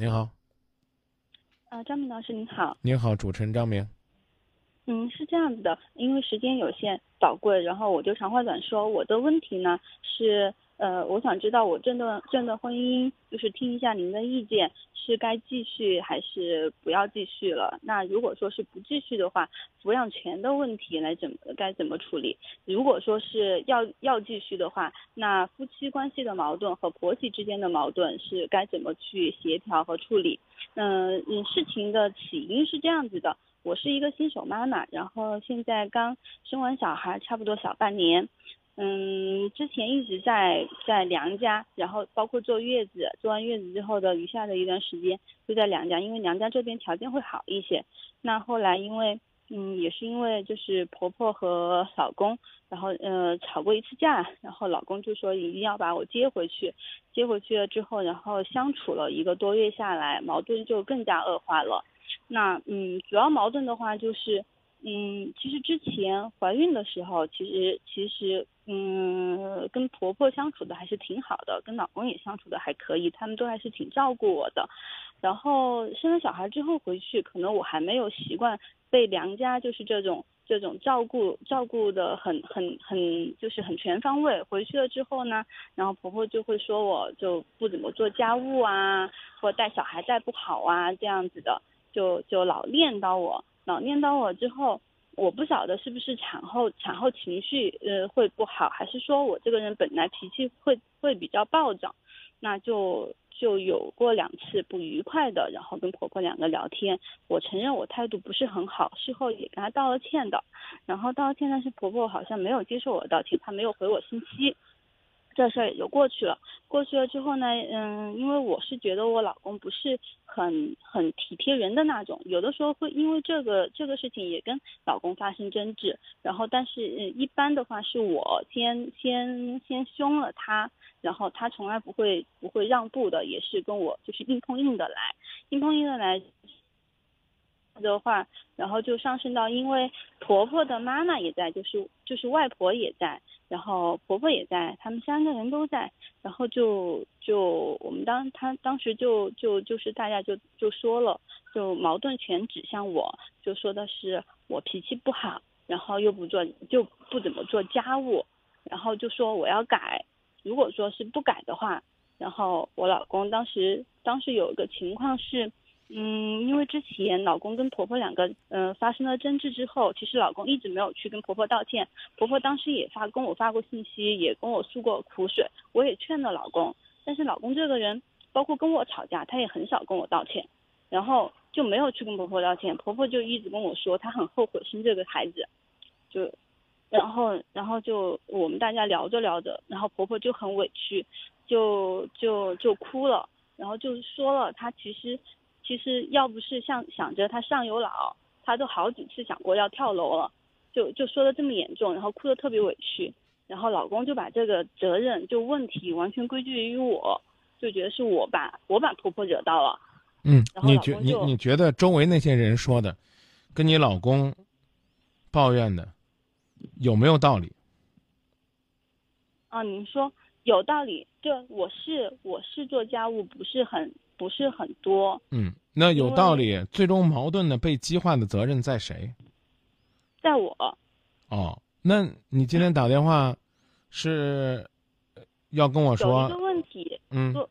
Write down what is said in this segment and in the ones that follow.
您好。张明老师您好。您好，主持人张明。是这样子的，因为时间有限宝贵，然后我就长话短说。我的问题呢是，我想知道我这段婚姻，就是听一下您的意见，是该继续还是不要继续了？那如果说是不继续的话，抚养权的问题该怎么处理？如果说是要继续的话，那夫妻关系的矛盾和婆媳之间的矛盾是该怎么去协调和处理？事情的起因是这样子的。我是一个新手妈妈，然后现在刚生完小孩，差不多小半年。之前一直在娘家，然后包括坐月子，坐完月子之后的余下的一段时间就在娘家，因为娘家这边条件会好一些。那后来因为也是因为就是婆婆和老公，然后吵过一次架，然后老公就说一定要把我接回去了之后，然后相处了一个多月下来，矛盾就更加恶化了。那主要矛盾的话就是其实之前怀孕的时候，其实跟婆婆相处的还是挺好的，跟老公也相处的还可以，他们都还是挺照顾我的。然后生了小孩之后回去，可能我还没有习惯被娘家就是这种照顾的很就是很全方位。回去了之后呢，然后婆婆就会说我就不怎么做家务啊，或带小孩带不好啊这样子的。就老念叨我之后，我不晓得是不是产后情绪会不好，还是说我这个人本来脾气会比较暴躁，那就有过两次不愉快的，然后跟婆婆两个聊天，我承认我态度不是很好，事后也跟她道了歉的，然后道了歉，但是婆婆好像没有接受我的道歉，她没有回我信息。这事儿也就过去了之后呢，因为我是觉得我老公不是很体贴人的那种，有的时候会因为这个事情也跟老公发生争执，然后但是一般的话是我先凶了他，然后他从来不会让步的，也是跟我就是硬碰硬的来的话，然后就上升到因为婆婆的妈妈也在，就是外婆也在。然后婆婆也在，他们三个人都在，然后就我们当时就是大家就说了，就矛盾全指向我，就说的是我脾气不好，然后又不怎么做家务，然后就说我要改，如果说是不改的话，然后我老公当时有一个情况是。因为之前老公跟婆婆两个发生了争执之后，其实老公一直没有去跟婆婆道歉，婆婆当时也跟我发过信息，也跟我诉过苦水，我也劝了老公，但是老公这个人包括跟我吵架他也很少跟我道歉，然后就没有去跟婆婆道歉，婆婆就一直跟我说她很后悔生这个孩子，就然后就我们大家聊着，然后婆婆就很委屈，就哭了，然后就说了她其实要不是想着他上有老，他都好几次想过要跳楼了，就说的这么严重，然后哭得特别委屈，然后老公就把这个责任就问题完全归咎于我，就觉得是我把婆婆惹到了。然后你觉得周围那些人说的，跟你老公抱怨的有没有道理？啊，您说有道理，对，我是做家务不是很多。那有道理。最终矛盾呢被激化的责任在谁？在我。哦，那你今天打电话是要跟我说有一个问题？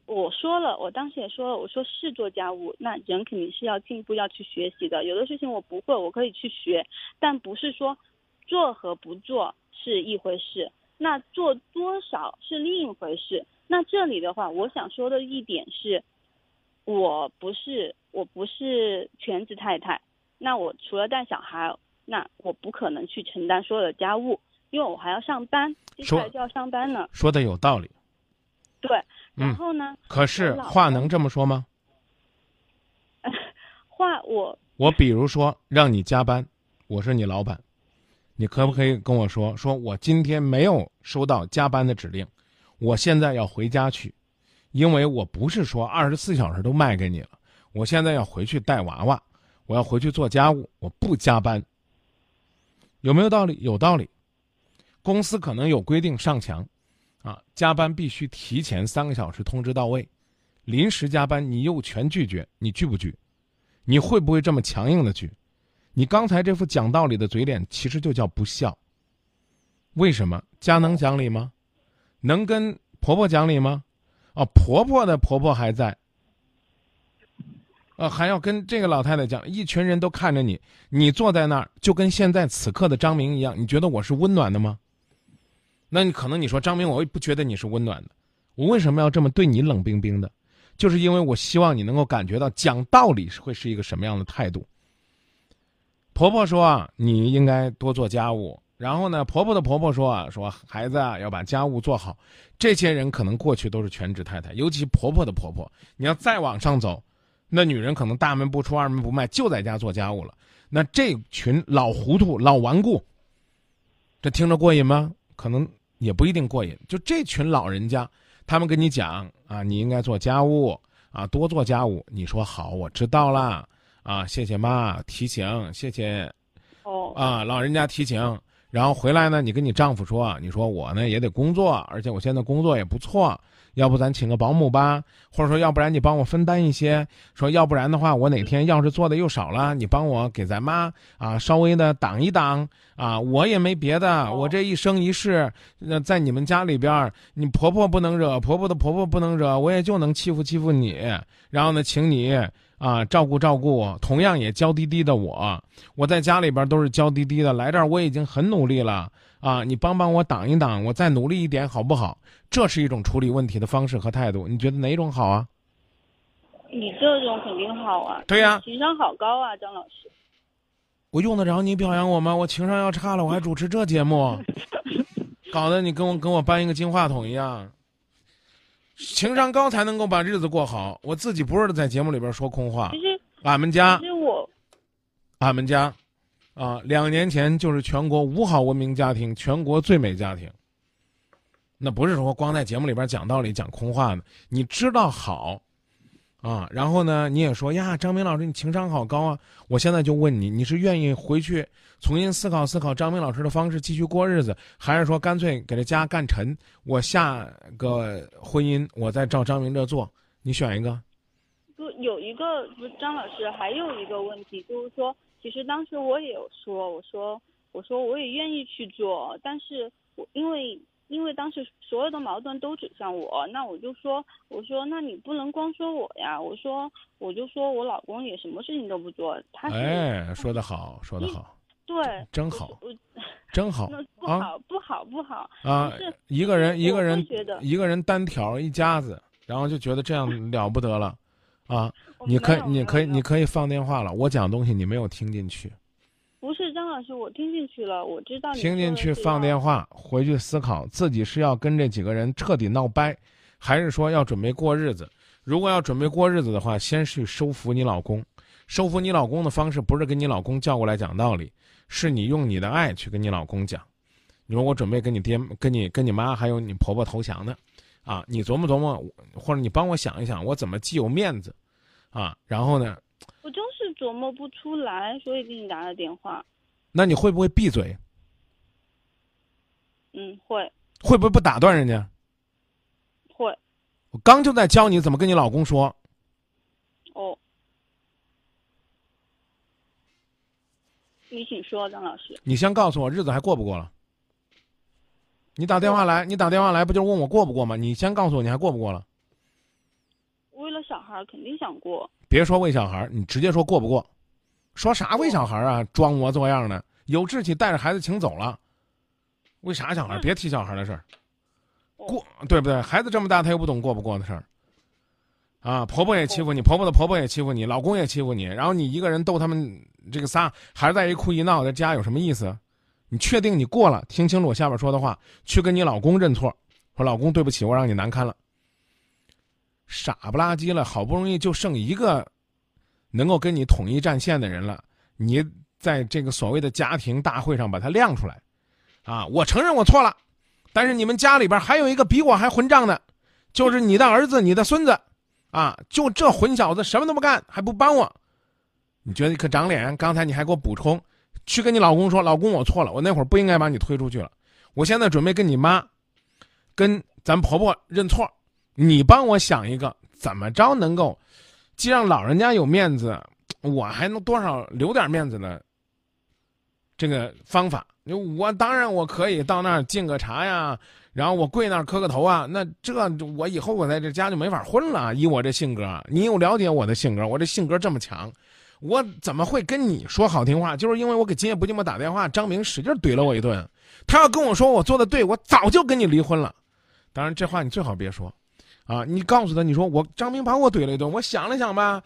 我说了，我当时也说了，我说是做家务，那人肯定是要进步，要去学习的，有的事情我不会，我可以去学，但不是说做和不做是一回事，那做多少是另一回事。那这里的话我想说的一点是，我不是全职太太，那我除了带小孩，那我不可能去承担所有的家务，因为我还要上班，接下来就要上班呢。说的有道理。对，然后呢？可是话能这么说吗？话我比如说让你加班，我是你老板，你可不可以跟我说我今天没有收到加班的指令，我现在要回家去。因为我不是说24小时都卖给你了，我现在要回去带娃娃，我要回去做家务，我不加班。有没有道理？有道理。公司可能有规定上墙，加班必须提前3个小时通知到位，临时加班你又全拒绝，你拒不拒？你会不会这么强硬的拒？你刚才这副讲道理的嘴脸其实就叫不孝。为什么？家能讲理吗？能跟婆婆讲理吗？啊，婆婆的婆婆还在，还要跟这个老太太讲，一群人都看着你，你坐在那儿就跟现在此刻的张明一样，你觉得我是温暖的吗？那你可能你说张明，我也不觉得你是温暖的，我为什么要这么对你冷冰冰的？就是因为我希望你能够感觉到讲道理会是一个什么样的态度。婆婆说啊，你应该多做家务。然后呢，婆婆的婆婆说啊，说孩子啊要把家务做好。这些人可能过去都是全职太太，尤其婆婆的婆婆。你要再往上走，那女人可能大门不出二门不迈，就在家做家务了。那这群老糊涂老顽固，这听着过瘾吗？可能也不一定过瘾。就这群老人家，他们跟你讲啊，你应该做家务啊，多做家务。你说好，我知道啦，啊，谢谢妈提醒，谢谢，哦，啊，老人家提醒。然后回来呢，你跟你丈夫说啊，你说我呢也得工作，而且我现在工作也不错，要不咱请个保姆吧，或者说要不然你帮我分担一些，说要不然的话我哪天要是做的又少了，你帮我给咱妈啊稍微的挡一挡啊，我也没别的，我这一生一世在你们家里边，你婆婆不能惹，婆婆的婆婆不能惹，我也就能欺负欺负你，然后呢请你啊，照顾照顾，同样也娇滴滴的我，我在家里边都是娇滴滴的，来这儿我已经很努力了啊，你帮帮我挡一挡，我再努力一点好不好？这是一种处理问题的方式和态度，你觉得哪种好啊？你这种肯定好啊。对呀，情商好高啊，张老师。我用得着你表扬我吗？我情商要差了，我还主持这节目，搞得你跟我搬一个金话筒一样。情商高才能够把日子过好，我自己不是在节目里边说空话。俺们家啊，2年前就是全国5好文明家庭，全国最美家庭。那不是说光在节目里边讲道理讲空话的，你知道好啊，然后呢你也说呀，张明老师你情商好高啊，我现在就问你，你是愿意回去重新思考思考张明老师的方式继续过日子，还是说干脆给这家干沉，我下个婚姻我再照张明这做，你选一个。不，有一个不是张老师，还有一个问题就是说，其实当时我也有说，我说我也愿意去做，但是我因为当时所有的矛盾都指向我，那我说那你不能光说我呀，我就说我老公也什么事情都不做，他哎说得好。对，真好，真好，不好啊！一个人单挑一家子，然后就觉得这样了不得了，啊！你可以放电话了，我讲东西你没有听进去。不是张老师，我听进去了，我知道你听进去，放电话回去思考自己是要跟这几个人彻底闹掰，还是说要准备过日子？如果要准备过日子的话，先去收服你老公。收服你老公的方式不是跟你老公叫过来讲道理，是你用你的爱去跟你老公讲。你说我准备跟你爹、跟你妈还有你婆婆投降的，啊，你琢磨琢磨，或者你帮我想一想，我怎么既有面子，啊，然后呢？我就是琢磨不出来，所以给你打了电话。那你会不会闭嘴？嗯，会。会不会不打断人家？会。我刚就在教你怎么跟你老公说。哦。你请说，张老师。你先告诉我日子还过不过了？你打电话来不就是问我过不过吗？你先告诉我你还过不过了？为了小孩肯定想过。别说为小孩，你直接说过不过。说啥为小孩啊？装模作样的，有志气带着孩子请走了。为啥小孩？别提小孩的事儿。过对不对？孩子这么大，他又不懂过不过的事儿。啊，婆婆也欺负你，婆婆的婆婆也欺负你，老公也欺负你，然后你一个人逗他们这个仨，还在一哭一闹，在家有什么意思？你确定你过了？听清楚我下边说的话，去跟你老公认错，说老公对不起，我让你难堪了。傻不拉几了，好不容易就剩一个能够跟你统一战线的人了，你在这个所谓的家庭大会上把他亮出来，啊，我承认我错了，但是你们家里边还有一个比我还混账的，就是你的儿子，你的孙子。啊！就这混小子什么都不干，还不帮我，你觉得可长脸？刚才你还给我补充，去跟你老公说，老公我错了，我那会儿不应该把你推出去了，我现在准备跟你妈、跟咱婆婆认错，你帮我想一个，怎么着能够既让老人家有面子，我还能多少留点面子呢？这个方法，我当然我可以到那儿敬个茶呀，然后我跪那儿磕个头啊，那这我以后我在这家就没法混了。以我这性格，你有了解我的性格，我这性格这么强，我怎么会跟你说好听话？就是因为我给今夜不寂寞打电话，张明使劲怼了我一顿。他要跟我说我做的对，我早就跟你离婚了。当然这话你最好别说啊，你告诉他，你说我张明把我怼了一顿，我想了想吧，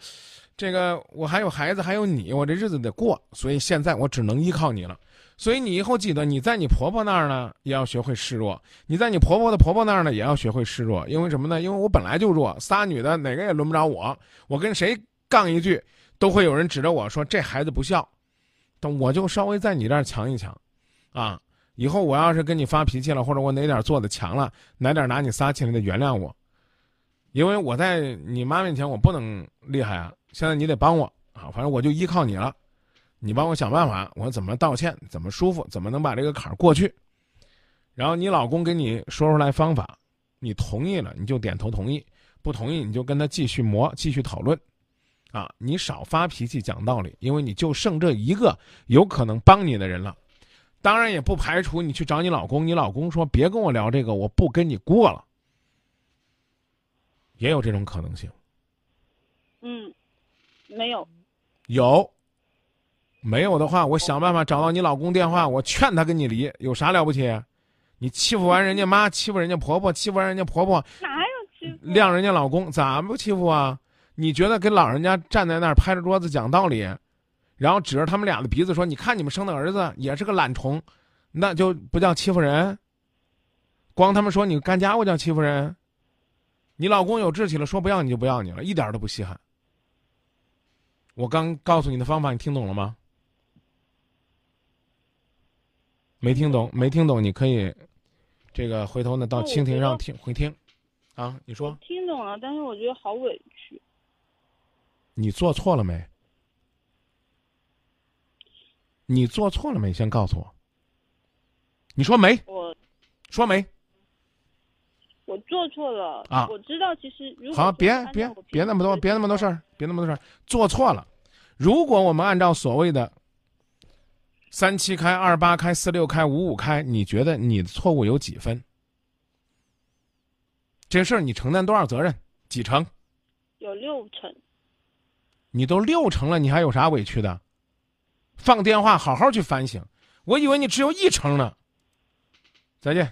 这个我还有孩子，还有你，我这日子得过，所以现在我只能依靠你了。所以你以后记得，你在你婆婆那儿呢也要学会示弱，你在你婆婆的婆婆那儿呢也要学会示弱。因为什么呢？因为我本来就弱，仨女的哪个也轮不着我，我跟谁杠一句都会有人指着我说这孩子不孝，但我就稍微在你这儿强一强啊。以后我要是跟你发脾气了，或者我哪点做的强了，哪点拿你撒气了，你得原谅我，因为我在你妈面前我不能厉害啊，现在你得帮我啊，反正我就依靠你了，你帮我想办法，我怎么道歉，怎么舒服，怎么能把这个坎儿过去。然后你老公给你说出来方法，你同意了你就点头同意，不同意你就跟他继续磨，继续讨论啊。你少发脾气，讲道理，因为你就剩这一个有可能帮你的人了。当然也不排除你去找你老公，你老公说别跟我聊这个，我不跟你过了，也有这种可能性。嗯，没有。有没有的话，我想办法找到你老公电话，我劝他跟你离，有啥了不起？你欺负完人家妈，欺负人家婆婆，欺负完人家婆婆，哪有欺负晾人家老公，咋不欺负啊？你觉得跟老人家站在那儿拍着桌子讲道理，然后指着他们俩的鼻子说你看你们生的儿子也是个懒虫，那就不叫欺负人？光他们说你干家务叫欺负人？你老公有志气了，说不要你就不要你了，一点都不稀罕。我刚告诉你的方法你听懂了吗？没听懂，没听懂你可以这个回头呢到蜻蜓上听回听啊。你说听懂了，但是我觉得好委屈。你做错了没？你做错了没？先告诉我。你说没？我说没。我做错了啊！我知道，其实如果好，别那么多，别那么多事儿，别那么多事儿。做错了，如果我们按照所谓的37开、28开、46开、55开，你觉得你的错误有几分？这事儿你承担多少责任？几成？有6成。你都6成了，你还有啥委屈的？放电话好好去反省，我以为你只有1成呢。再见。